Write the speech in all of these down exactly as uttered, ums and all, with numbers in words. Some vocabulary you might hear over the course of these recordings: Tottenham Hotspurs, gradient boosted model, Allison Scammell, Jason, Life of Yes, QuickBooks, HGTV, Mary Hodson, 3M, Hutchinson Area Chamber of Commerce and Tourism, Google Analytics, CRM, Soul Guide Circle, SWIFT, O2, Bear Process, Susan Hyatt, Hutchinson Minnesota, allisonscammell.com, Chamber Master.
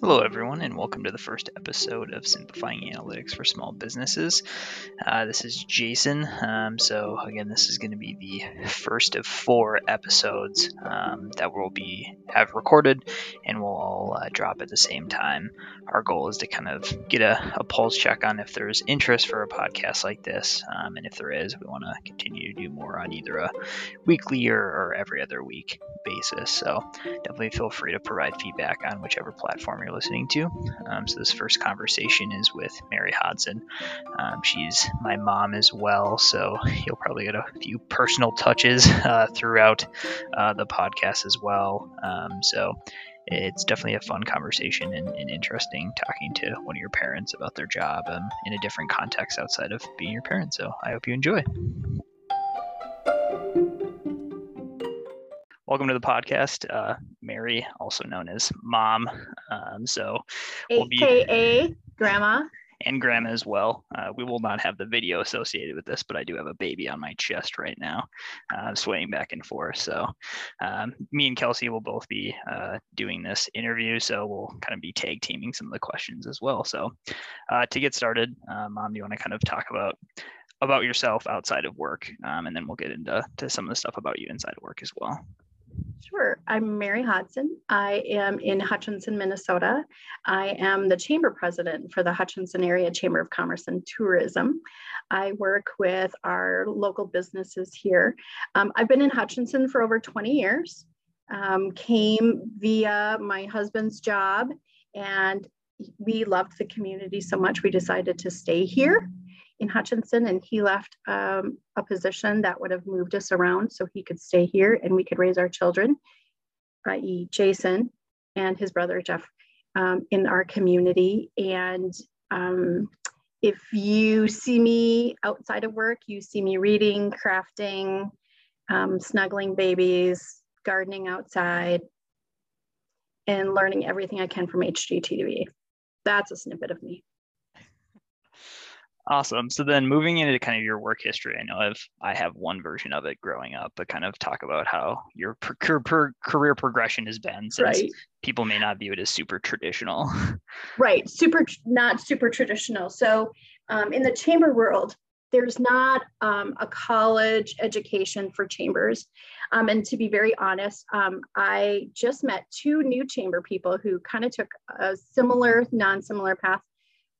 Hello everyone and welcome to the first episode of Simplifying Analytics for Small Businesses. Uh, this is Jason. Um, so again, this is going to be the first of four episodes um, that we'll be have recorded and we'll all uh, drop at the same time. Our goal is to kind of get a, a pulse check on if there's interest for a podcast like this. Um, and if there is, we want to continue to do more on either a weekly or, or every other week basis. So definitely feel free to provide feedback on whichever platform you're listening to. Um, so this first conversation is with Mary Hodson. Um, she's my mom as well, so you'll probably get a few personal touches uh, throughout uh, the podcast as well. Um, so it's definitely a fun conversation and, and interesting talking to one of your parents about their job um, in a different context outside of being your parent. So I hope you enjoy. Welcome to the podcast, uh, Mary, also known as Mom. Um, so, we'll A K A be, Grandma. And Grandma as well. Uh, we will not have the video associated with this, but I do have a baby on my chest right now, uh, swaying back and forth. So, um, me and Kelsey will both be uh, doing this interview. So, we'll kind of be tag teaming some of the questions as well. So, uh, to get started, uh, Mom, do you want to kind of talk about about yourself outside of work? Um, and then we'll get into to some of the stuff about you inside of work as well. Sure. I'm Mary Hodson. I am in Hutchinson, Minnesota. I am the chamber president for the Hutchinson Area Chamber of Commerce and Tourism. I work with our local businesses here. Um, I've been in Hutchinson for over twenty years, um, came via my husband's job, and we loved the community so much we decided to stay here in Hutchinson, and he left um, a position that would have moved us around so he could stay here and we could raise our children, that is. Jason and his brother Jeff, um, in our community. And um, if you see me outside of work, you see me reading, crafting, um, snuggling babies, gardening outside, and learning everything I can from H G T V. That's a snippet of me. Awesome. So then moving into kind of your work history, I know I've, I have one version of it growing up, but kind of talk about how your per, per, career progression has been, since right. People may not view it as super traditional. Right. Super, not super traditional. So um, in the chamber world, there's not um, a college education for chambers. Um, and to be very honest, um, I just met two new chamber people who kind of took a similar, non-similar path.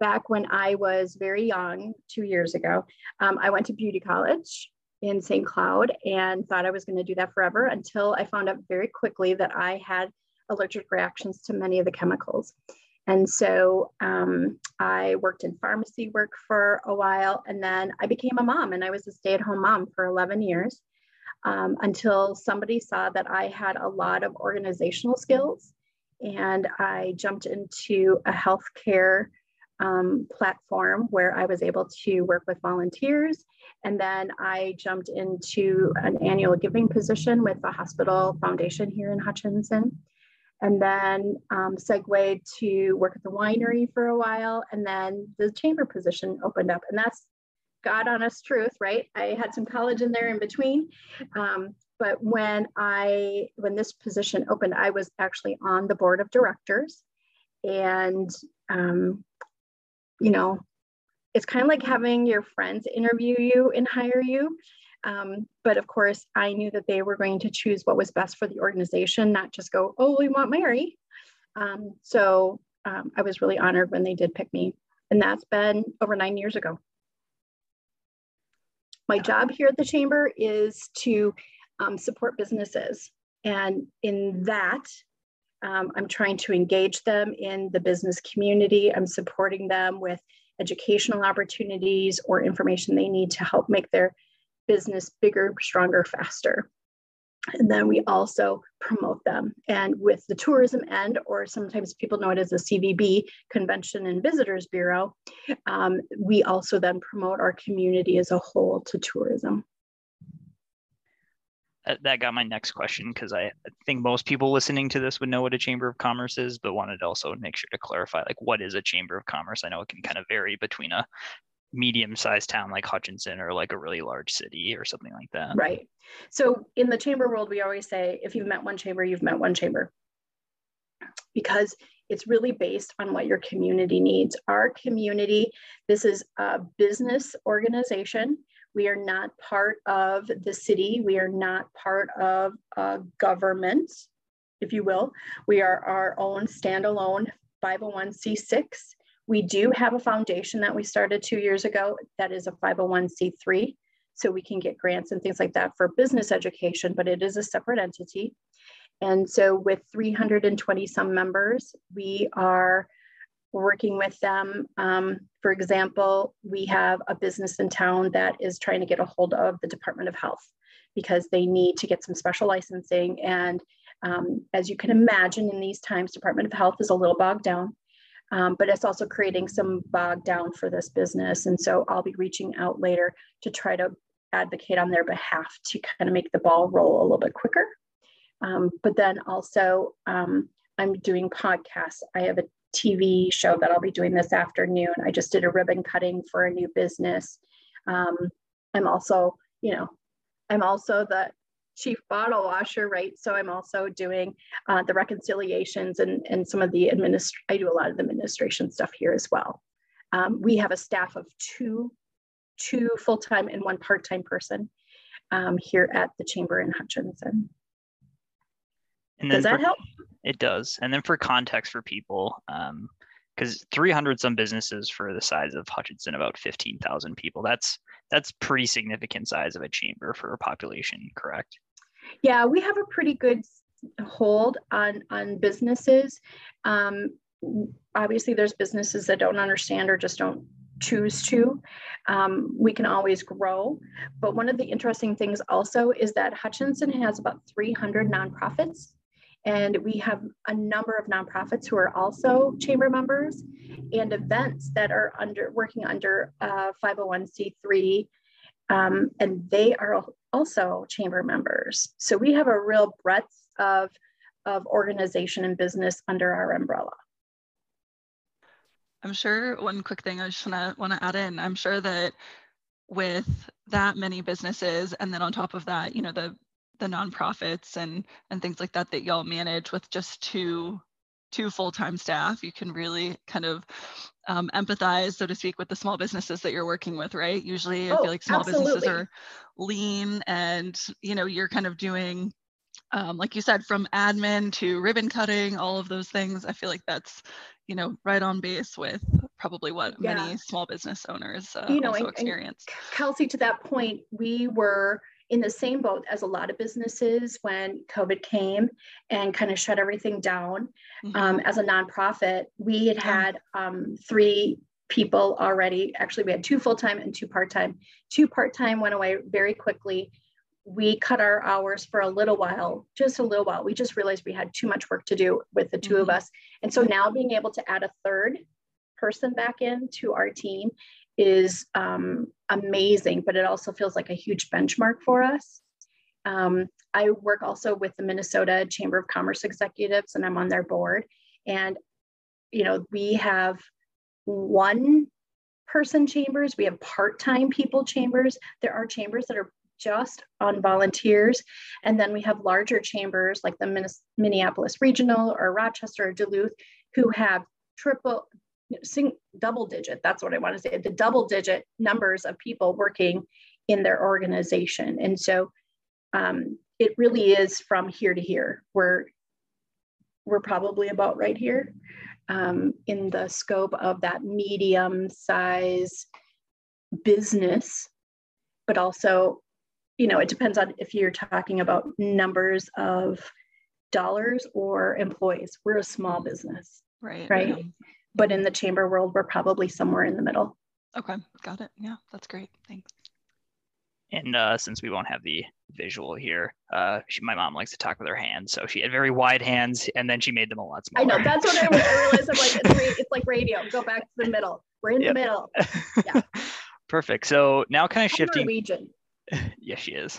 Back when I was very young, two years ago, um, I went to beauty college in Saint Cloud and thought I was going to do that forever until I found out very quickly that I had allergic reactions to many of the chemicals. And so um, I worked in pharmacy work for a while, and then I became a mom, and I was a stay-at-home mom for eleven years um, until somebody saw that I had a lot of organizational skills, and I jumped into a healthcare Um, platform where I was able to work with volunteers. And then I jumped into an annual giving position with the hospital foundation here in Hutchinson. And then um, segued to work at the winery for a while. And then the chamber position opened up, and that's God honest truth, right? I had some college in there in between. Um, but when I, when this position opened, I was actually on the board of directors, and um, you know, it's kind of like having your friends interview you and hire you. Um, but of course, I knew that they were going to choose what was best for the organization, not just go, oh, we want Mary. Um, so um, I was really honored when they did pick me. And that's been over nine years ago. My job here at the chamber is to um, support businesses. And in that, Um, I'm trying to engage them in the business community. I'm supporting them with educational opportunities or information they need to help make their business bigger, stronger, faster. And then we also promote them. And with the tourism end, or sometimes people know it as the C V B, Convention and Visitors Bureau, um, we also then promote our community as a whole to tourism. That got my next question, because I think most people listening to this would know what a Chamber of Commerce is, but wanted to also make sure to clarify, like, what is a Chamber of Commerce? I know it can kind of vary between a medium-sized town like Hutchinson or like a really large city or something like that. Right. So in the chamber world, we always say, if you've met one chamber, you've met one chamber. because it's really based on what your community needs. Our community, this is a business organization. We are not part of the city. We are not part of a government, if you will. We are our own standalone five oh one c six. We do have a foundation that we started two years ago that is a five oh one c three. So we can get grants and things like that for business education, but it is a separate entity. And so with three hundred twenty some members, we are working with them. Um, for example, we have a business in town that is trying to get a hold of the Department of Health because they need to get some special licensing. And um, as you can imagine, in these times, Department of Health is a little bogged down, um, but it's also creating some bog down for this business. And so I'll be reaching out later to try to advocate on their behalf to kind of make the ball roll a little bit quicker. Um, but then also um, I'm doing podcasts. I have a T V show that I'll be doing this afternoon. I just did a ribbon cutting for a new business. Um, I'm also, you know, I'm also the chief bottle washer, right? So I'm also doing uh, the reconciliations and, and some of the administ- I do a lot of the administration stuff here as well. Um, we have a staff of two, two full-time and one part-time person um, here at the Chamber in Hutchinson. And then does that for, help? It does. And then for context for people, because um, three hundred some businesses for the size of Hutchinson, about fifteen thousand people, that's that's pretty significant size of a chamber for a population, correct? Yeah, we have a pretty good hold on, on businesses. Um, obviously, there's businesses that don't understand or just don't choose to. Um, we can always grow. But one of the interesting things also is that Hutchinson has about three hundred nonprofits. And we have a number of nonprofits who are also chamber members and events that are under working under uh, five oh one c three, um, and they are also chamber members. So we have a real breadth of, of organization and business under our umbrella. I'm sure one quick thing I just wanna, wanna add in, I'm sure that with that many businesses, and then on top of that, you know, the the nonprofits and and things like that that y'all manage with just two two full-time staff, you can really kind of um, empathize, so to speak, with the small businesses that you're working with, right? Usually, I oh, feel like small absolutely. businesses are lean, and you know, you're kind of doing, um, like you said, from admin to ribbon cutting, all of those things. I feel like that's, you know, right on base with probably what yeah. many small business owners uh, you know, also and, experience. And Kelsey, to that point, we were in the same boat as a lot of businesses when COVID came and kind of shut everything down. Mm-hmm. Um, as a nonprofit, we had had um, three people already. Actually, we had two full-time and two part-time. Two part-time went away very quickly. We cut our hours for a little while, just a little while. We just realized we had too much work to do with the two mm-hmm. of us. And so now being able to add a third person back into our team is um, amazing, but it also feels like a huge benchmark for us. Um, I work also with the Minnesota Chamber of Commerce Executives, and I'm on their board. And, you know, we have one person chambers, we have part-time people chambers. There are chambers that are just on volunteers. And then we have larger chambers like the Min- Minneapolis Regional or Rochester or Duluth who have triple, Sing, double digit, that's what I want to say, the double digit numbers of people working in their organization. And so um, it really is from here to here. We're, we're probably about right here um, in the scope of that medium size business, but also, you know, it depends on if you're talking about numbers of dollars or employees. We're a small business, right? Right. Yeah. But in the chamber world, we're probably somewhere in the middle. Okay, got it. Yeah, that's great. Thanks. And uh, since we won't have the visual here, uh, she, my mom likes to talk with her hands. So she had very wide hands, and then she made them a lot smaller. I know, that's what I realized. I'm like, it's, ra- it's like radio. Go back to the middle. We're in yep. the middle. Yeah. Perfect. So now kind of shifting. Norwegian. Yes, she is.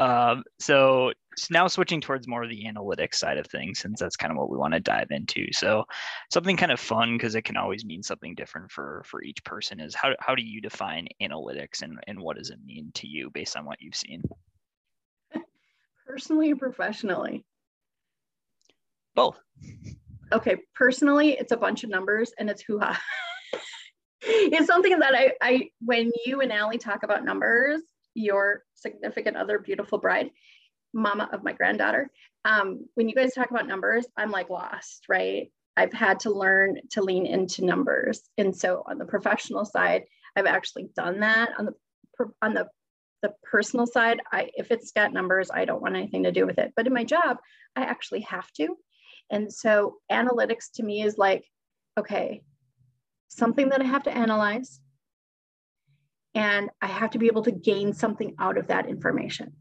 um, so now switching towards more of the analytics side of things, since that's kind of what we want to dive into. So something kind of fun, because it can always mean something different for, for each person, is how, how do you define analytics, and, and what does it mean to you based on what you've seen? Personally or professionally? Both. okay, personally, it's a bunch of numbers and it's hoo-ha. It's something that I, I, when you and Allie talk about numbers, your significant other, beautiful bride, mama of my granddaughter, um, when you guys talk about numbers, I'm like lost, right? I've had to learn to lean into numbers. And so on the professional side, I've actually done that. On the on the, the personal side, I, if it's got numbers, I don't want anything to do with it. But in my job, I actually have to. And so analytics to me is like, okay, something that I have to analyze, and I have to be able to gain something out of that information.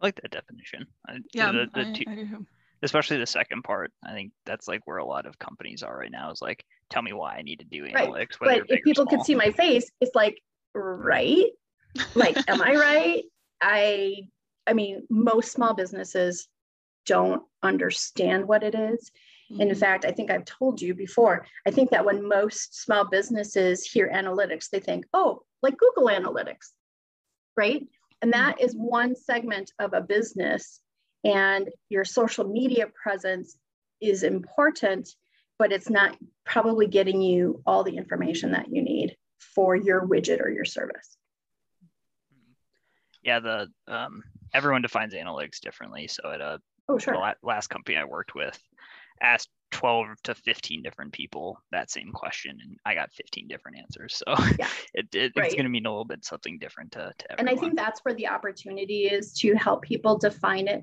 I like that definition. Yeah, the, the I, two, I do. Especially the second part. I think that's like where a lot of companies are right now, is like, tell me why I need to do analytics. Right. But if people could see my face, it's like, right? Like, am I right? I, I mean, most small businesses don't understand what it is. And in fact, I think I've told you before, I think that when most small businesses hear analytics, they think, oh, like Google Analytics, right? And that is one segment of a business, and your social media presence is important, but it's not probably getting you all the information that you need for your widget or your service. Yeah, the um, everyone defines analytics differently. So at a oh, sure. the last company I worked with, asked twelve to fifteen different people that same question, and I got fifteen different answers. So yeah, it, it, right. it's going to mean a little bit something different to, to everyone. And I think that's where the opportunity is to help people define it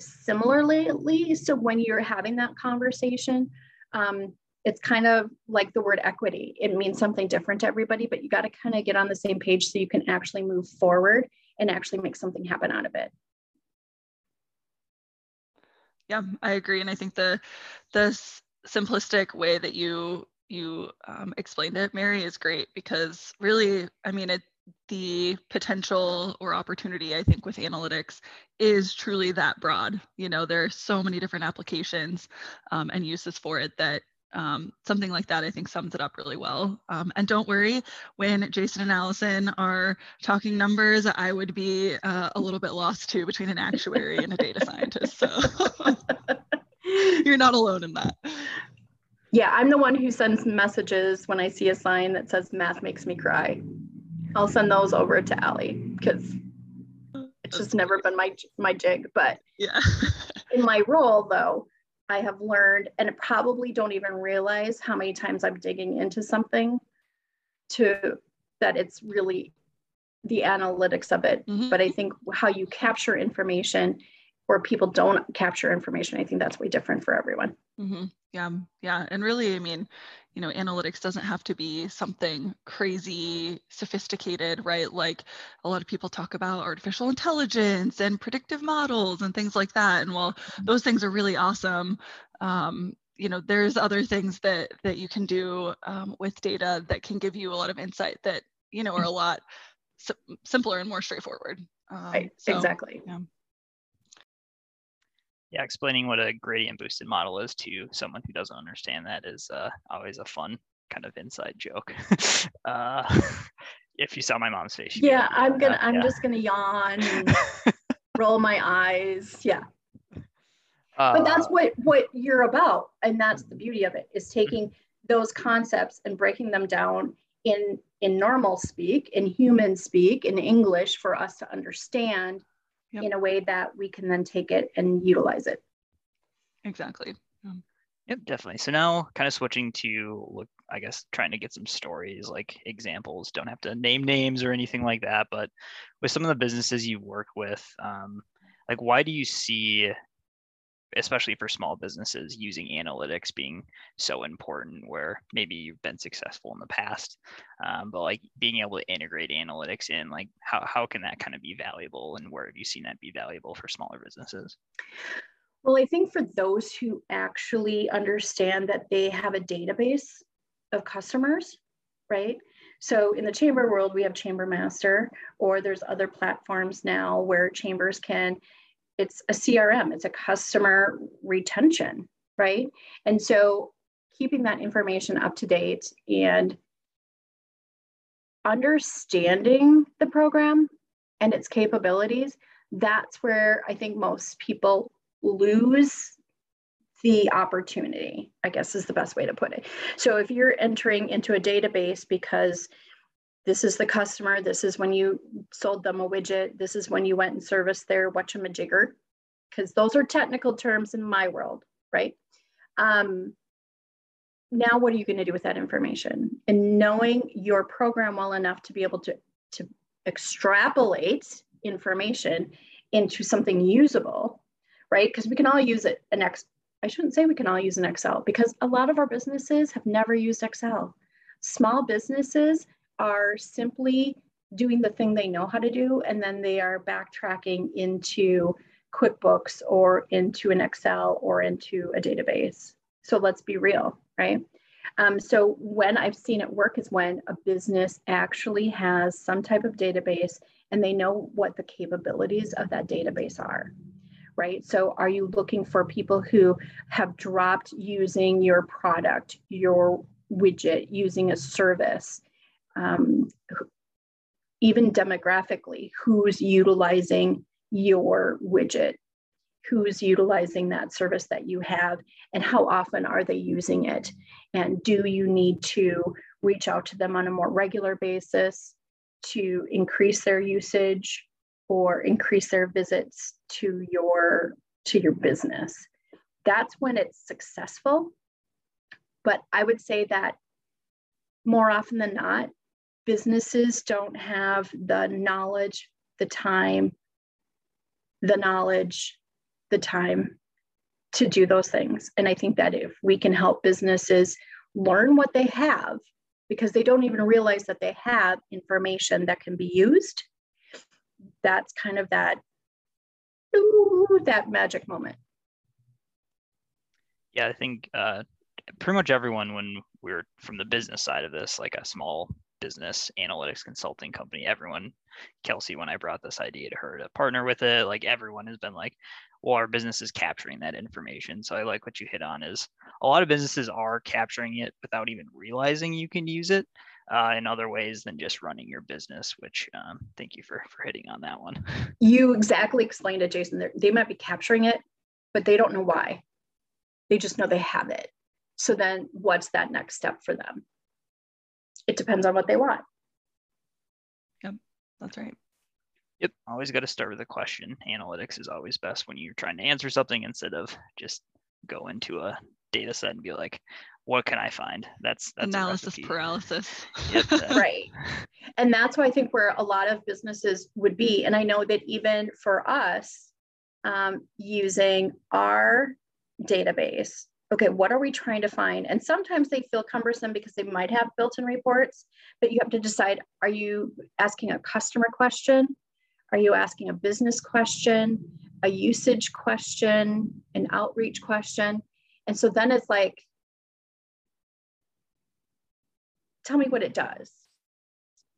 similarly. So when you're having that conversation, um, it's kind of like the word equity. It means something different to everybody, but you got to kind of get on the same page so you can actually move forward and actually make something happen out of it. Yeah, I agree. And I think the the simplistic way that you you um, explained it, Mary, is great, because really, I mean, it, the potential or opportunity, I think, with analytics is truly that broad. You know, there are so many different applications um, and uses for it that um, something like that, I think, sums it up really well. Um, and don't worry, when Jason and Allison are talking numbers, I would be uh, a little bit lost too, between an actuary and a data scientist. So you're not alone in that. Yeah, I'm the one who sends messages when I see a sign that says math makes me cry. I'll send those over to Allie, because it's just never been my, my jig. But yeah. In my role though, I have learned, and probably don't even realize how many times I'm digging into something to that it's really the analytics of it. Mm-hmm. But I think how you capture information, or people don't capture information, I think that's way different for everyone. Mm-hmm. Yeah, yeah. And really, I mean, you know, analytics doesn't have to be something crazy sophisticated, right? Like a lot of people talk about artificial intelligence and predictive models and things like that. And while those things are really awesome, um, you know, there's other things that that you can do um, with data that can give you a lot of insight that, you know, are a lot si- simpler and more straightforward. Um, right, so, exactly. Yeah. Yeah, explaining what a gradient boosted model is to someone who doesn't understand that is uh, always a fun kind of inside joke. uh, if you saw my mom's face, yeah, like, I'm gonna, uh, I'm yeah. just gonna yawn, and roll my eyes, yeah. Uh, but that's what what you're about, and that's the beauty of it, is taking mm-hmm. those concepts and breaking them down in in normal speak, in human speak, in English for us to understand. Yep. In a way that we can then take it and utilize it. Exactly. Um, yep, definitely. So now kind of switching to, look, I guess, trying to get some stories, like examples, don't have to name names or anything like that, but with some of the businesses you work with, um, like why do you see, especially for small businesses, using analytics being so important, where maybe you've been successful in the past, um, but like being able to integrate analytics in, like how, how can that kind of be valuable, and where have you seen that be valuable for smaller businesses? Well, I think for those who actually understand that they have a database of customers, right? So in the chamber world, we have Chamber Master, or there's other platforms now where chambers can, it's a C R M, it's a customer retention, right? And so keeping that information up to date and understanding the program and its capabilities, that's where I think most people lose the opportunity, I guess is the best way to put it. So if you're entering into a database because this is the customer, this is when you sold them a widget, this is when you went and serviced their whatchamajigger, because those are technical terms in my world, right? Um, now, what are you going to do with that information? And knowing your program well enough to be able to, to extrapolate information into something usable, right? Because we can all use it in Excel. I shouldn't say we can all use an Excel, because a lot of our businesses have never used Excel. Small businesses are simply doing the thing they know how to do, and then they are backtracking into QuickBooks or into an Excel or into a database. So let's be real, right? Um, so when I've seen it work is when a business actually has some type of database and they know what the capabilities of that database are, right? So are you looking for people who have dropped using your product, your widget, using a service, um, even demographically, who's utilizing your widget, who's utilizing that service that you have, and how often are they using it? And do you need to reach out to them on a more regular basis to increase their usage or increase their visits to your, to your business? That's when it's successful. But I would say that more often than not, businesses don't have the knowledge, the time, the knowledge, the time to do those things. And I think that if we can help businesses learn what they have, because they don't even realize that they have information that can be used, that's kind of that, ooh, that magic moment. Yeah, I think uh, pretty much everyone, when we were from the business side of this, like a small business analytics consulting company, everyone, Kelsey, when I brought this idea to her to partner with it, like everyone has been like, well, our business is capturing that information. So I like what you hit on is a lot of businesses are capturing it without even realizing you can use it uh, in other ways than just running your business, which um, thank you for, for hitting on that one. You exactly explained it, Jason. They're, they might be capturing it, but they don't know why. They just know they have it. So then what's that next step for them? It depends on what they want. Yep, that's right. Yep, always got to start with a question. Analytics is always best when you're trying to answer something instead of just go into a data set and be like, what can I find? That's, that's analysis paralysis. Yep, that. Right. And that's why I think where a lot of businesses would be. And I know that even for us, um, using our database, okay, what are we trying to find? And sometimes they feel cumbersome because they might have built-in reports, but you have to decide, are you asking a customer question? Are you asking a business question, a usage question, an outreach question? And so then it's like, tell me what it does.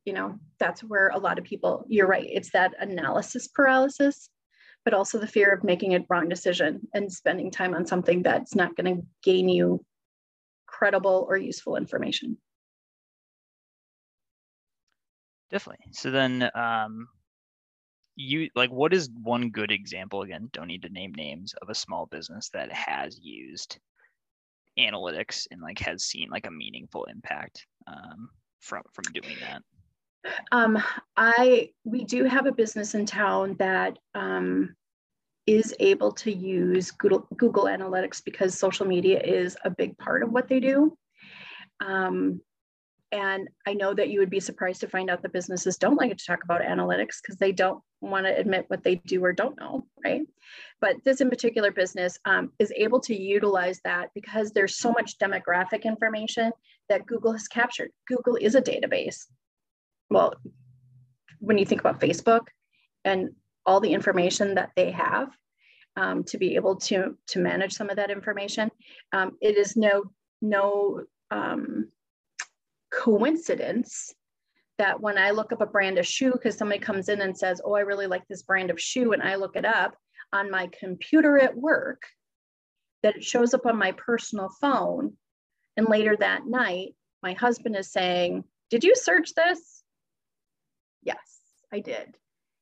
You know, that's where a lot of people, you're right, it's that analysis paralysis, but also the fear of making a wrong decision and spending time on something that's not going to gain you credible or useful information. Definitely. So then, um, you like, what is one good example, again, don't need to name names, of a small business that has used analytics and like has seen like a meaningful impact um, from from doing that? Um, I we do have a business in town that um, is able to use Google, Google Analytics because social media is a big part of what they do. Um, And I know that you would be surprised to find out that businesses don't like to talk about analytics because they don't want to admit what they do or don't know, right? But this in particular business um, is able to utilize that because there's so much demographic information that Google has captured. Google is a database. Well, when you think about Facebook and all the information that they have um, to be able to, to manage some of that information, um, it is no, no, um, coincidence that when I look up a brand of shoe because somebody comes in and says, oh, I really like this brand of shoe, and I look it up on my computer at work, that it shows up on my personal phone. And later that night, my husband is saying, did you search this? Yes, I did.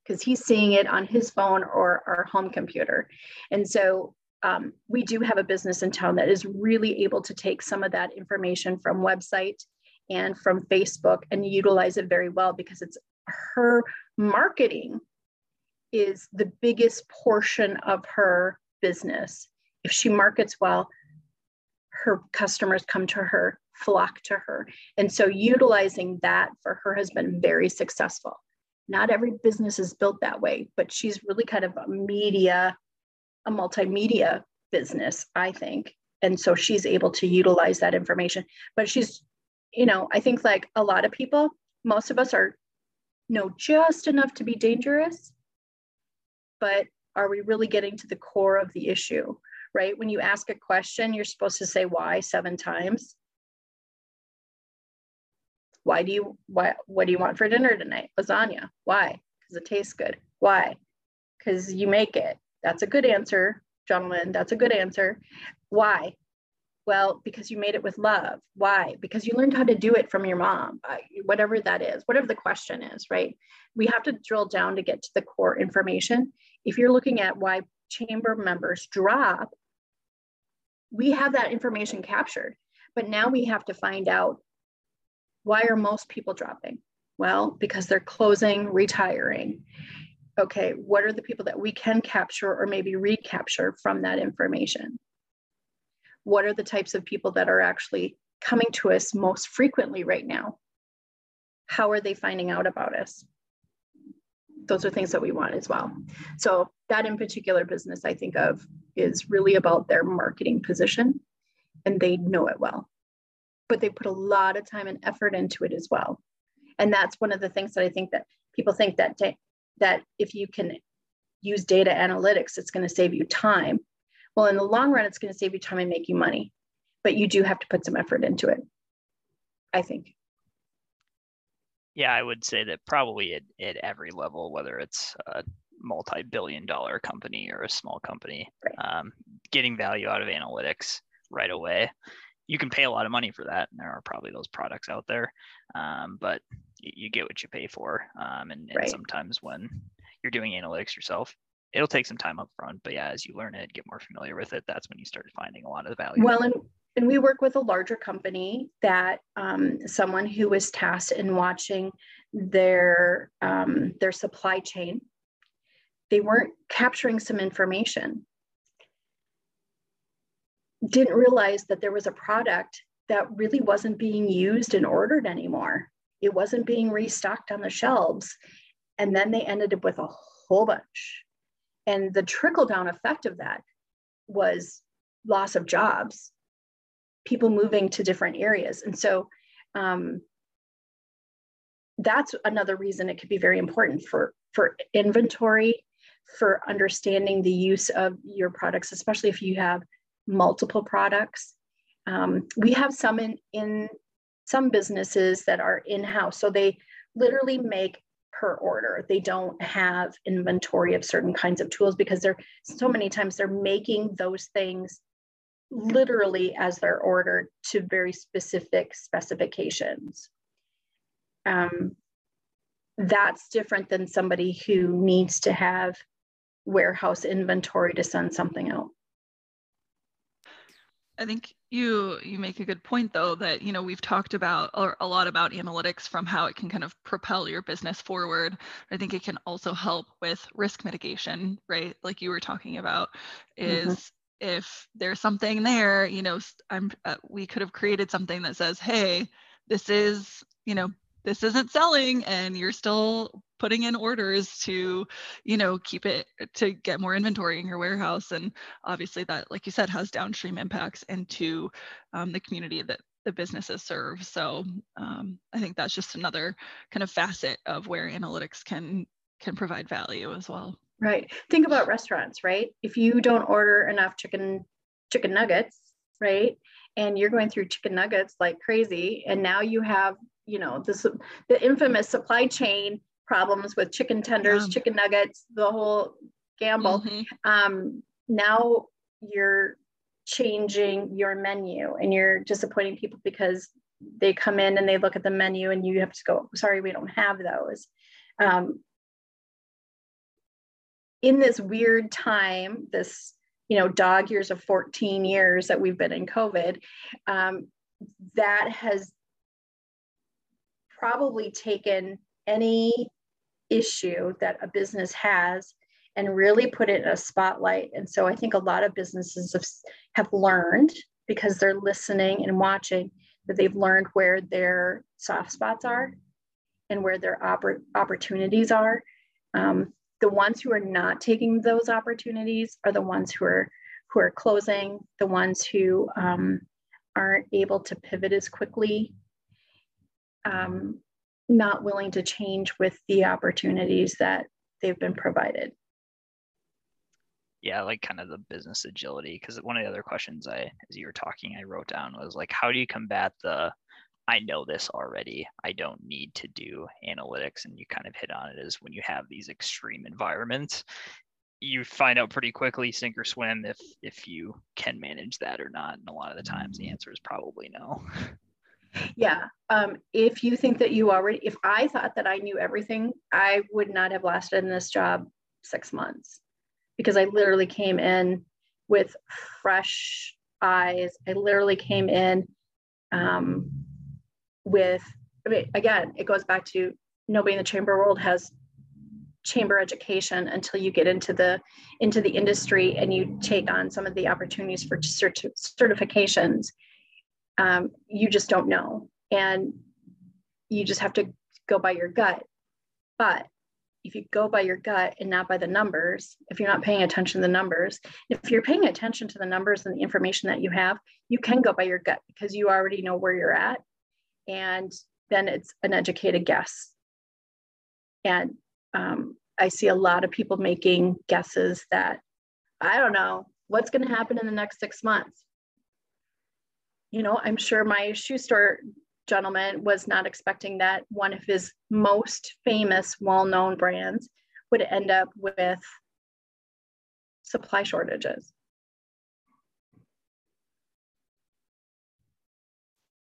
because he's seeing it on his phone or our home computer. And so um, we do have a business in town that is really able to take some of that information from website and from Facebook and utilize it very well, because it's her marketing is the biggest portion of her business. If she markets well, her customers come to her, flock to her. And so utilizing that for her has been very successful. Not every business is built that way, but she's really kind of a media, a multimedia business, I think. And so she's able to utilize that information. But she's, you know, I think like a lot of people, most of us are know just enough to be dangerous, but are we really getting to the core of the issue, right? When you ask a question, you're supposed to say why seven times. Why do you, why, what do you want for dinner tonight? Lasagna. Why? Because it tastes good. Why? Because you make it. That's a good answer, gentlemen. That's a good answer. Why? Well, because you made it with love. Why? Because you learned how to do it from your mom, whatever that is, whatever the question is, right? We have to drill down to get to the core information. If you're looking at why chamber members drop, we have that information captured, but now we have to find out, why are most people dropping? Well, because they're closing, retiring. Okay, what are the people that we can capture or maybe recapture from that information? What are the types of people that are actually coming to us most frequently right now? How are they finding out about us? Those are things that we want as well. So that in particular business I think of is really about their marketing position, and they know it well. But they put a lot of time and effort into it as well. And that's one of the things that I think that people think that, that if you can use data analytics, it's gonna save you time. Well, in the long run, it's gonna save you time and make you money, but you do have to put some effort into it, I think. Yeah, I would say that probably at, at every level, whether it's a multi-billion dollar company or a small company, right. um, getting value out of analytics right away. You can pay a lot of money for that, and there are probably those products out there, um, but you, you get what you pay for. Um, and, and right. Sometimes when you're doing analytics yourself, it'll take some time up front, but yeah, as you learn it, get more familiar with it, that's when you start finding a lot of value. Well, and, and we work with a larger company that um, someone who was tasked in watching their, um, their supply chain, they weren't capturing some information. Didn't realize that there was a product that really wasn't being used and ordered anymore. It wasn't being restocked on the shelves. And then they ended up with a whole bunch. And the trickle-down effect of that was loss of jobs, people moving to different areas. And so um, that's another reason it could be very important for, for inventory, for understanding the use of your products, especially if you have multiple products. Um, we have some in, in some businesses that are in-house. So they literally make per order. They don't have inventory of certain kinds of tools because they're so many times they're making those things literally as they're ordered to very specific specifications. Um, that's different than somebody who needs to have warehouse inventory to send something out. I think you you make a good point, though, that, you know, we've talked about or a lot about analytics from how it can kind of propel your business forward. I think it can also help with risk mitigation, right? Like you were talking about is mm-hmm. if there's something there, you know, I'm, uh, we could have created something that says, hey, this is, you know, this isn't selling and you're still putting in orders to, you know, keep it to get more inventory in your warehouse. And obviously that, like you said, has downstream impacts into um, the community that the businesses serve. So um, I think that's just another kind of facet of where analytics can, can provide value as well. Right. Think about restaurants, right? If you don't order enough chicken, chicken nuggets, right? And you're going through chicken nuggets like crazy. And now you have, you know, this, the infamous supply chain problems with chicken tenders, yeah. chicken nuggets, the whole gamble. Mm-hmm. Um, now you're changing your menu and you're disappointing people because they come in and they look at the menu and you have to go, sorry, we don't have those. Um, in this weird time, this, you know, dog years of fourteen years that we've been in COVID, um, that has probably taken any issue that a business has and really put it in a spotlight. And so I think a lot of businesses have, have learned, because they're listening and watching, that they've learned where their soft spots are and where their oppor- opportunities are. Um, the ones who are not taking those opportunities are the ones who are, who are closing, the ones who um, aren't able to pivot as quickly, um, not willing to change with the opportunities that they've been provided. Yeah, like kind of the business agility, because one of the other questions I, as you were talking, I wrote down was like, how do you combat the, I know this already, I don't need to do analytics? And you kind of hit on it, is when you have these extreme environments, you find out pretty quickly, sink or swim, if if you can manage that or not. And a lot of the times the answer is probably no. Yeah. Um, if you think that you already, if I thought that I knew everything, I would not have lasted in this job six months. Because I literally came in with fresh eyes. I literally came in um, with, I mean, again, it goes back to nobody in the chamber world has chamber education until you get into the into the industry and you take on some of the opportunities for certi- certifications. Um, you just don't know, and you just have to go by your gut. But if you go by your gut and not by the numbers, if you're not paying attention to the numbers, if you're paying attention to the numbers and the information that you have, you can go by your gut because you already know where you're at. And then it's an educated guess. And um, I see a lot of people making guesses that, I don't know, what's going to happen in the next six months? You know, I'm sure my shoe store gentleman was not expecting that one of his most famous, well-known brands would end up with supply shortages.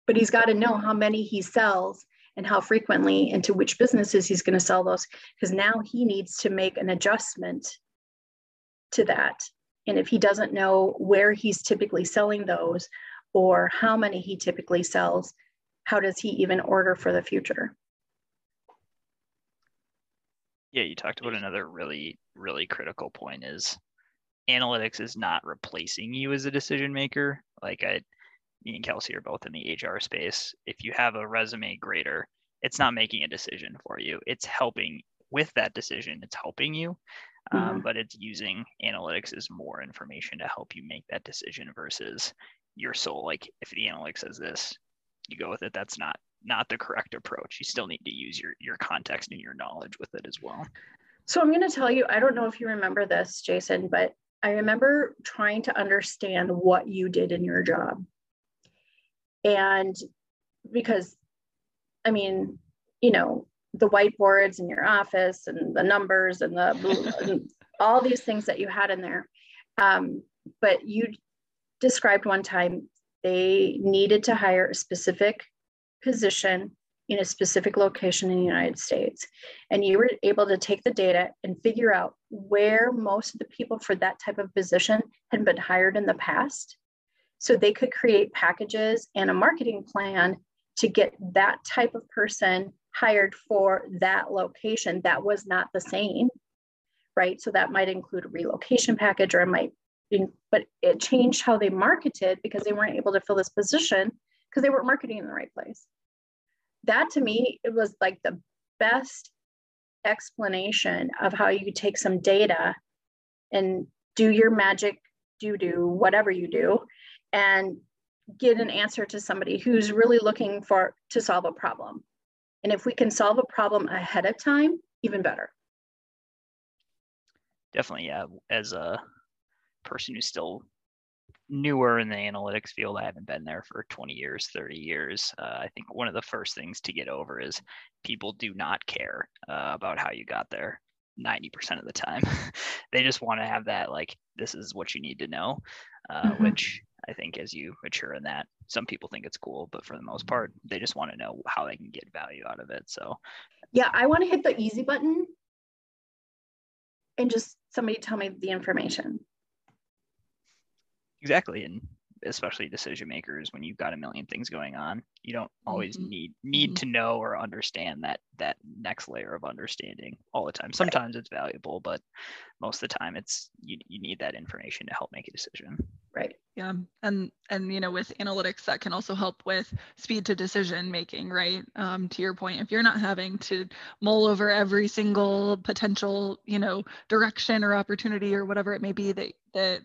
But he's got to know how many he sells and how frequently and to which businesses he's going to sell those, because now he needs to make an adjustment to that. And if he doesn't know where he's typically selling those or how many he typically sells, how does he even order for the future? Yeah, you talked about another really, really critical point is analytics is not replacing you as a decision maker. Like I, me and Kelsey are both in the H R space. If you have a resume grader, it's not making a decision for you. It's helping with that decision. It's helping you, um, mm-hmm. but it's using analytics as more information to help you make that decision versus your soul. Like if the analytics says this, you go with it. That's not not the correct approach. You still need to use your your context and your knowledge with it as well. So I'm going to tell you, I don't know if you remember this, Jason, but I remember trying to understand what you did in your job. And because, I mean, you know, the whiteboards in your office and the numbers and the and all these things that you had in there. Um, but you described one time they needed to hire a specific position in a specific location in the United States. And you were able to take the data and figure out where most of the people for that type of position had been hired in the past. So they could create packages and a marketing plan to get that type of person hired for that location that was not the same, right? So that might include a relocation package, or it might but it changed how they marketed because they weren't able to fill this position because they weren't marketing in the right place. That to me, it was like the best explanation of how you take some data and do your magic doo-doo, whatever you do, and get an answer to somebody who's really looking for to solve a problem. And if we can solve a problem ahead of time, even better. Definitely, yeah. As a person who's still newer in the analytics field, I haven't been there for twenty years, thirty years. Uh, I think one of the first things to get over is people do not care uh, about how you got there ninety percent of the time. They just want to have that, like, this is what you need to know, uh, mm-hmm. which I think as you mature in that, some people think it's cool, but for the most part, they just want to know how they can get value out of it. So yeah, I want to hit the easy button and just somebody tell me the information. Exactly. And especially decision makers, when you've got a million things going on, you don't always mm-hmm. need need mm-hmm. to know or understand that that next layer of understanding all the time. Sometimes right. it's valuable, but most of the time it's you, you need that information to help make a decision. Right. Yeah. And and you know, with analytics, that can also help with speed to decision making, right? Um, to your point, if you're not having to mull over every single potential, you know, direction or opportunity or whatever it may be that that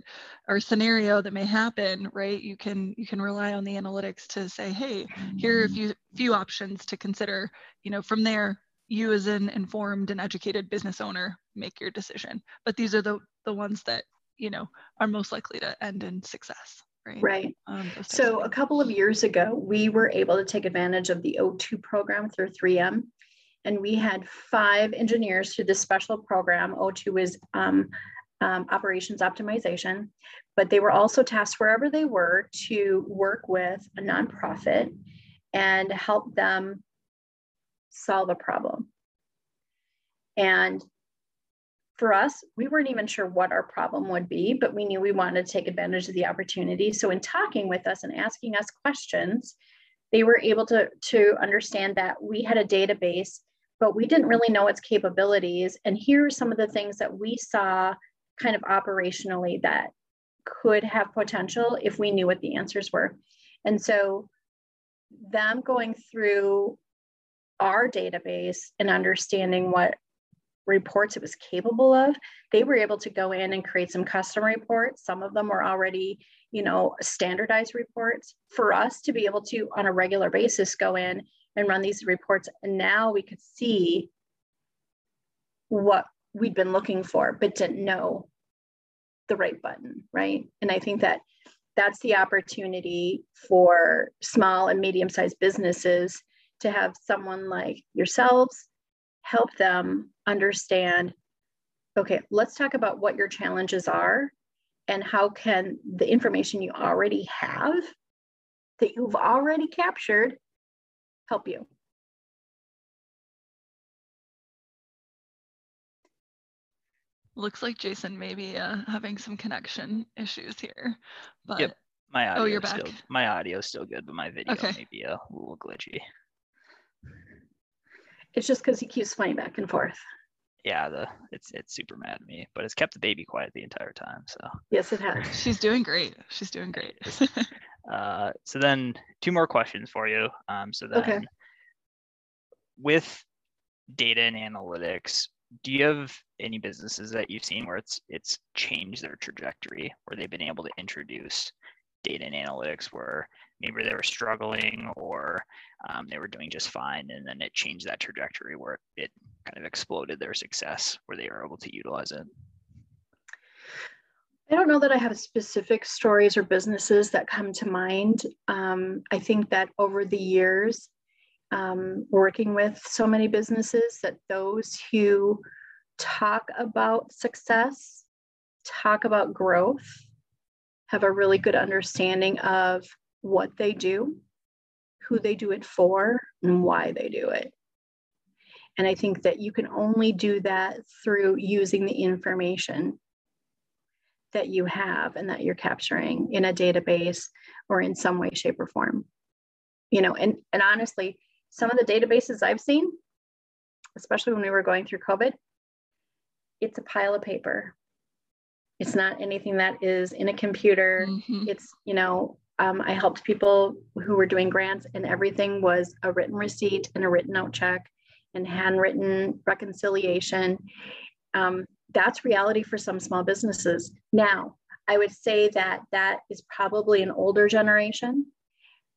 or scenario that may happen, right? You can you can rely on the analytics to say, hey, here are a few few options to consider. You know, from there, you as an informed and educated business owner make your decision. But these are the the ones that you know are most likely to end in success, right? Right. Um, so a couple of years ago, we were able to take advantage of the O two program through three M, and we had five engineers through this special program. O two is um, um, operations optimization, but they were also tasked wherever they were to work with a nonprofit and help them solve a problem. And for us, we weren't even sure what our problem would be, but we knew we wanted to take advantage of the opportunity. So in talking with us and asking us questions, they were able to, to understand that we had a database, but we didn't really know its capabilities. And here are some of the things that we saw kind of operationally that could have potential if we knew what the answers were. And so them going through our database and understanding what reports it was capable of, they were able to go in and create some custom reports. Some of them were already, you know, standardized reports for us to be able to, on a regular basis, go in and run these reports. And now we could see what we'd been looking for, but didn't know the right button, right? And I think that that's the opportunity for small and medium-sized businesses to have someone like yourselves help them understand, okay, let's talk about what your challenges are and how can the information you already have that you've already captured help you. Looks like Jason may be uh, having some connection issues here, but yep. My audio, oh, you're back. Still, my audio is still good, but my video okay. may be a little glitchy. It's just because he keeps flying back and forth. Yeah, the it's it's super mad at me, but it's kept the baby quiet the entire time. So yes, it has. She's doing great. She's doing great. uh, so then, two more questions for you. Um, so then, okay. with data and analytics, do you have any businesses that you've seen where it's it's changed their trajectory, where they've been able to introduce data and analytics where maybe they were struggling or um, they were doing just fine, and then it changed that trajectory where it kind of exploded their success, where they were able to utilize it? I don't know that I have specific stories or businesses that come to mind. Um, I think that over the years, um, working with so many businesses, that those who talk about success, talk about growth, have a really good understanding of what they do, who they do it for, and why they do it. And I think that you can only do that through using the information that you have and that you're capturing in a database or in some way, shape, or form. You know, and, and honestly, some of the databases I've seen, especially when we were going through COVID, it's a pile of paper. It's not anything that is in a computer. Mm-hmm. It's, you know, um, I helped people who were doing grants, and everything was a written receipt and a written out check and handwritten reconciliation. Um, that's reality for some small businesses. Now, I would say that that is probably an older generation.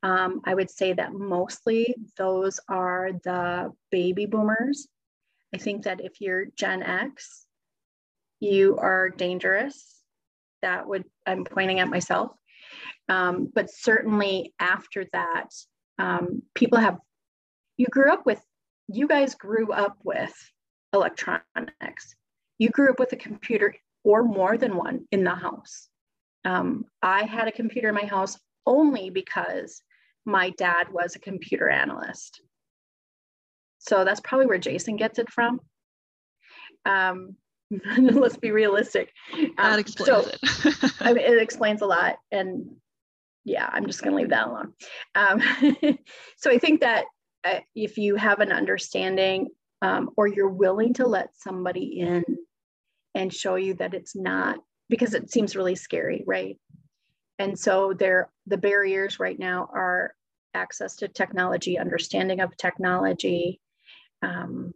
Um, I would say that mostly those are the baby boomers. I think that if you're Gen X, you are dangerous. That would, I'm pointing at myself. Um, but certainly after that, um, people have, you grew up with, you guys grew up with electronics. You grew up with a computer or more than one in the house. Um, I had a computer in my house only because my dad was a computer analyst. So that's probably where Jason gets it from. Um, Let's be realistic. Um, that explains so, it. I mean, it explains a lot. And yeah, I'm just going to leave that alone. Um, so I think that uh, if you have an understanding um, or you're willing to let somebody in and show you that it's not, because it seems really scary, right? And so there, the barriers right now are access to technology, understanding of technology. Um,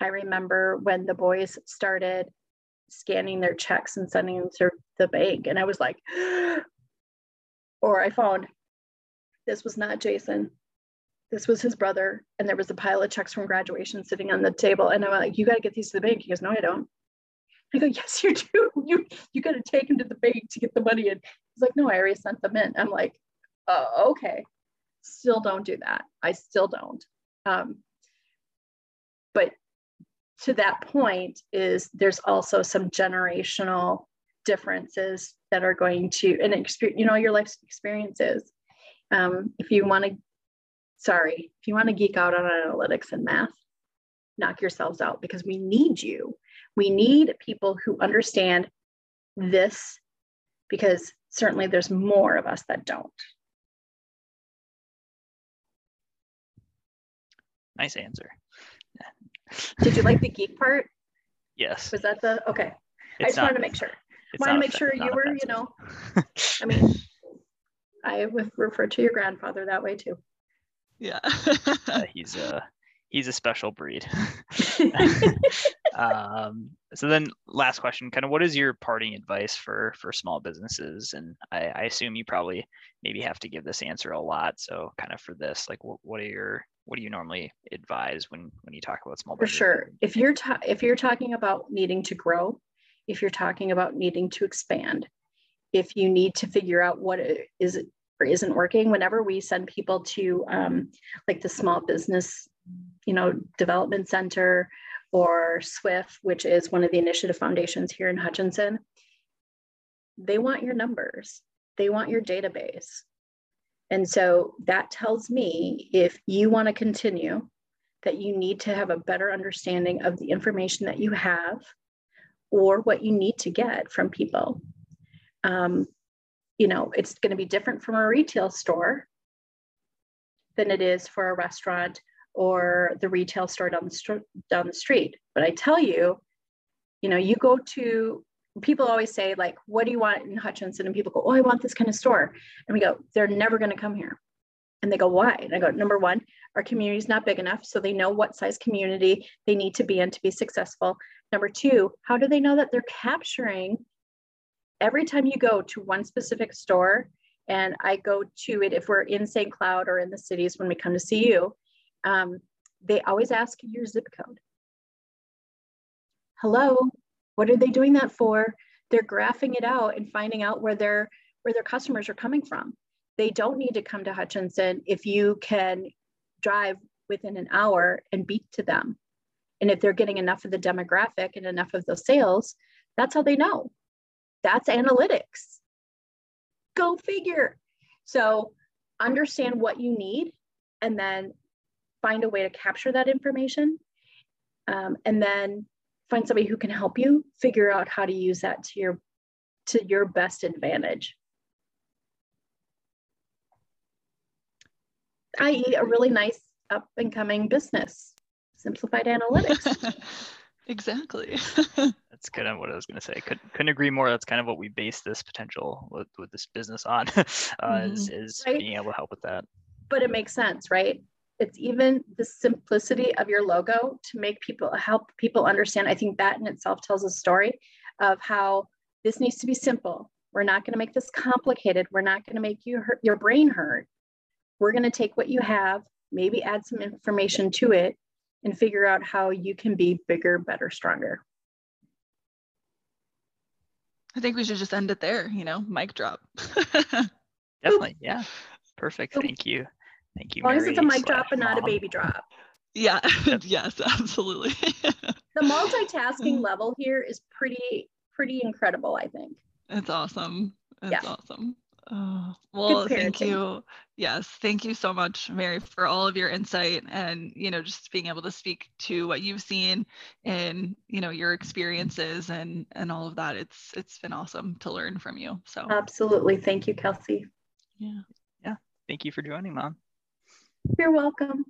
I remember when the boys started scanning their checks and sending them to the bank, and I was like, or I found this was not Jason. This was his brother, and there was a pile of checks from graduation sitting on the table, and I'm like, you got to get these to the bank. He goes, no, I don't. I go, yes, you do. You you got to take them to the bank to get the money in. He's like, no, I already sent them in. I'm like, oh, okay. Still don't do that. I still don't. Um, but to that point is there's also some generational differences that are going to, and experience, you know, your life's experiences. Um, if you want to, sorry, if you want to geek out on analytics and math, knock yourselves out, because we need you. We need people who understand this, because certainly there's more of us that don't. Nice answer. Did you like the geek part? Yes. Was that the, okay. It's I just not, wanted to make sure. Wanted to make sure you were, offensive. You know, I mean, I would refer to your grandfather that way too. Yeah. uh, he's a, uh... He's a special breed. um, so then last question, kind of what is your parting advice for, for small businesses? And I, I assume you probably maybe have to give this answer a lot. So kind of for this, like what, what are your, what do you normally advise when, when you talk about small business? For sure. If you're, ta- if you're talking about needing to grow, if you're talking about needing to expand, if you need to figure out what it is or isn't working, whenever we send people to um, like the small business, you know, development center or SWIFT, which is one of the initiative foundations here in Hutchinson, they want your numbers, they want your database. And so that tells me if you want to continue, that you need to have a better understanding of the information that you have or what you need to get from people. Um, you know, it's going to be different from a retail store than it is for a restaurant or the retail store down the, st- down the street. But I tell you, you know, you go to, people always say like, what do you want in Hutchinson? And people go, oh, I want this kind of store. And we go, they're never gonna come here. And they go, why? And I go, number one, our community is not big enough. So they know what size community they need to be in to be successful. Number two, how do they know that they're capturing? Every time you go to one specific store, and I go to it, if we're in Saint Cloud or in the cities when we come to see you, Um, they always ask your zip code. Hello, what are they doing that for? They're graphing it out and finding out where their where their customers are coming from. They don't need to come to Hutchinson if you can drive within an hour and beat to them. And if they're getting enough of the demographic and enough of those sales, that's how they know. That's analytics. Go figure. So understand what you need, and then find a way to capture that information, um, and then find somebody who can help you figure out how to use that to your to your best advantage. that is a really nice up and coming business, simplified analytics. Exactly. That's kind of what I was going to say. Couldn't, couldn't agree more. That's kind of what we base this potential with, with this business on, uh, mm-hmm. is, is right? Being able to help with that. But it makes sense, right? It's even the simplicity of your logo to make people, help people understand. I think that in itself tells a story of how this needs to be simple. We're not going to make this complicated. We're not going to make you hurt, your brain hurt. We're going to take what you have, maybe add some information to it, and figure out how you can be bigger, better, stronger. I think we should just end it there, you know, mic drop. Definitely. Yeah. Perfect. Thank you. Thank you, Mary. As long as it's a mic drop and not a baby drop. Yeah, yes, absolutely. The multitasking level here is pretty, pretty incredible, I think. It's awesome. It's yeah. awesome. Oh, well, thank you. Yes, thank you so much, Mary, for all of your insight and, you know, just being able to speak to what you've seen and, you know, your experiences and, and all of that. It's, it's been awesome to learn from you. So absolutely. Thank you, Kelsey. Yeah. Yeah. Thank you for joining, Mom. You're welcome.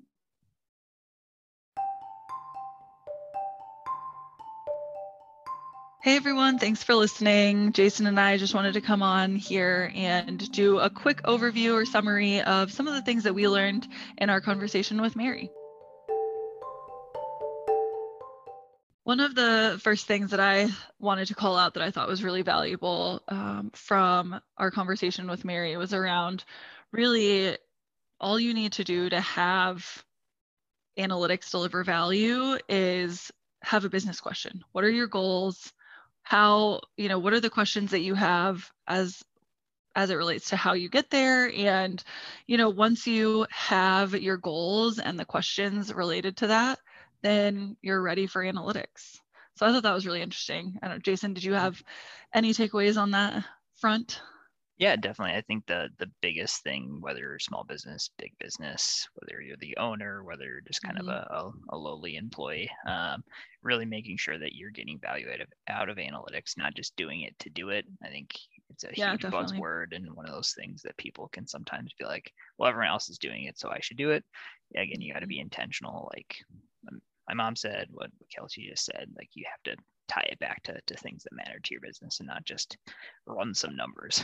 Hey everyone, thanks for listening. Jason and I just wanted to come on here and do a quick overview or summary of some of the things that we learned in our conversation with Mary. One of the first things that I wanted to call out that I thought was really valuable um, from our conversation with Mary was around really all you need to do to have analytics deliver value is have a business question. What are your goals? How, you know, what are the questions that you have as, as it relates to how you get there? And, you know, once you have your goals and the questions related to that, then you're ready for analytics. So I thought that was really interesting. I don't know, Jason, did you have any takeaways on that front? Yeah, definitely. I think the the biggest thing, whether you're small business, big business, whether you're the owner, whether you're just kind mm-hmm. of a, a, a lowly employee, um, really making sure that you're getting value out of, out of analytics, not just doing it to do it. I think it's a yeah, huge definitely. buzzword and one of those things that people can sometimes be like, well, everyone else is doing it, so I should do it. Again, you got to be intentional. Like my mom said, what Kelsey just said, like you have to tie it back to, to things that matter to your business and not just run some numbers.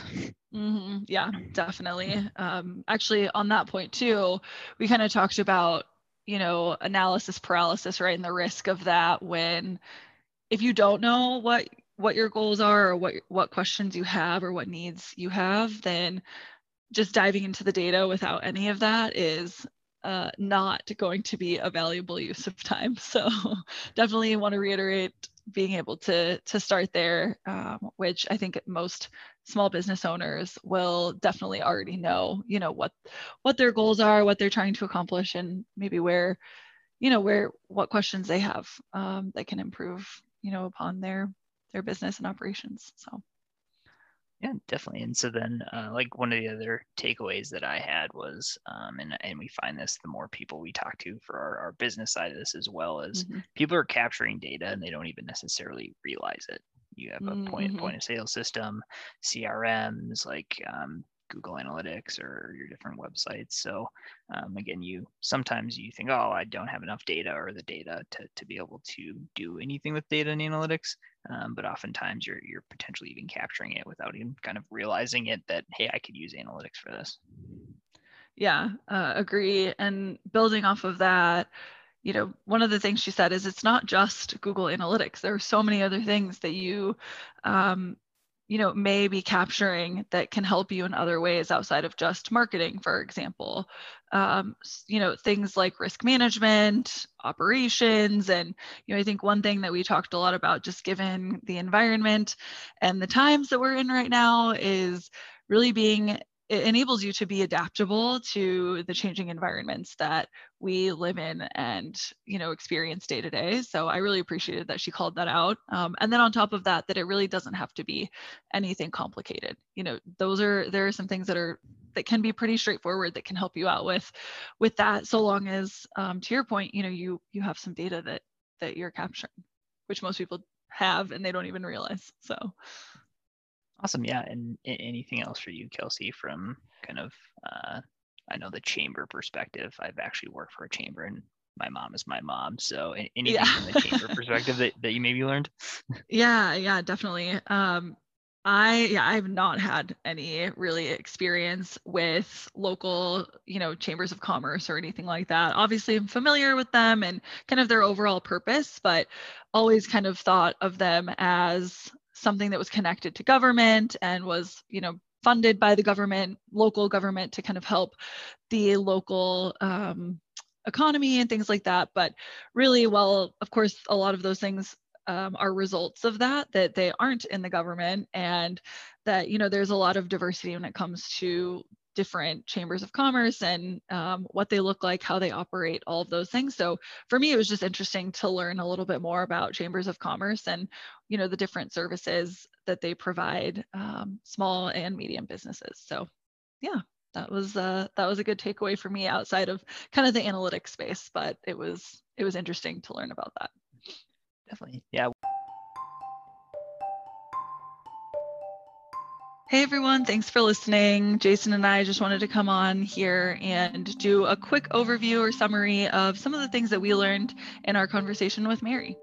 Mm-hmm. Yeah, definitely. Um, actually, on that point too, we kind of talked about, you know, analysis paralysis, right? And the risk of that when, if you don't know what, what your goals are or what, what questions you have or what needs you have, then just diving into the data without any of that is Uh, not going to be a valuable use of time. So definitely want to reiterate being able to to start there, um, which I think most small business owners will definitely already know, you know, what what their goals are, what they're trying to accomplish, and maybe where, you know, where what questions they have um, that can improve, you know, upon their their business and operations. So. Yeah, definitely. And so then uh, like one of the other takeaways that I had was, um, and, and we find this the more people we talk to for our, our business side of this as well, is mm-hmm. people are capturing data and they don't even necessarily realize it. You have a mm-hmm. point, point of sale system, C R Ms, like um, Google Analytics or your different websites. So um, again, you sometimes you think, oh, I don't have enough data or the data to, to be able to do anything with data and analytics. Um, but oftentimes you're you're potentially even capturing it without even kind of realizing it that, hey, I could use analytics for this. Yeah, uh, agree. And building off of that, you know, one of the things she said is it's not just Google Analytics. There are so many other things that you, um, you know, may be capturing that can help you in other ways outside of just marketing, for example. Um, you know, things like risk management, operations. And, you know, I think one thing that we talked a lot about just given the environment and the times that we're in right now is really being, it enables you to be adaptable to the changing environments that we live in and, you know, experience day to day. So I really appreciated that she called that out. Um, and then on top of that, that it really doesn't have to be anything complicated. You know, those are, there are some things that are, that can be pretty straightforward that can help you out with, with that. So long as, um, to your point, you know, you, you have some data that, that you're capturing, which most people have, and they don't even realize. So. Awesome. Yeah. And anything else for you, Kelsey, from kind of, uh, I know the chamber perspective, I've actually worked for a chamber and my mom is my mom. So anything yeah. from the chamber perspective that, that you maybe learned? Yeah, yeah, definitely. Um, I, yeah, I've not had any really experience with local, you know, chambers of commerce or anything like that. Obviously I'm familiar with them and kind of their overall purpose, but always kind of thought of them as something that was connected to government and was, you know, funded by the government, local government to kind of help the local um, economy and things like that. But really, well, of course, a lot of those things um, are results of that, that they aren't in the government and that, you know, there's a lot of diversity when it comes to different chambers of commerce and um, what they look like, how they operate, all of those things. So for me, it was just interesting to learn a little bit more about chambers of commerce and, you know, the different services that they provide um, small and medium businesses. So yeah, that was uh, that was a good takeaway for me outside of kind of the analytics space, but it was it was interesting to learn about that. Definitely, yeah. Hey everyone, thanks for listening. Jason and I just wanted to come on here and do a quick overview or summary of some of the things that we learned in our conversation with Mary.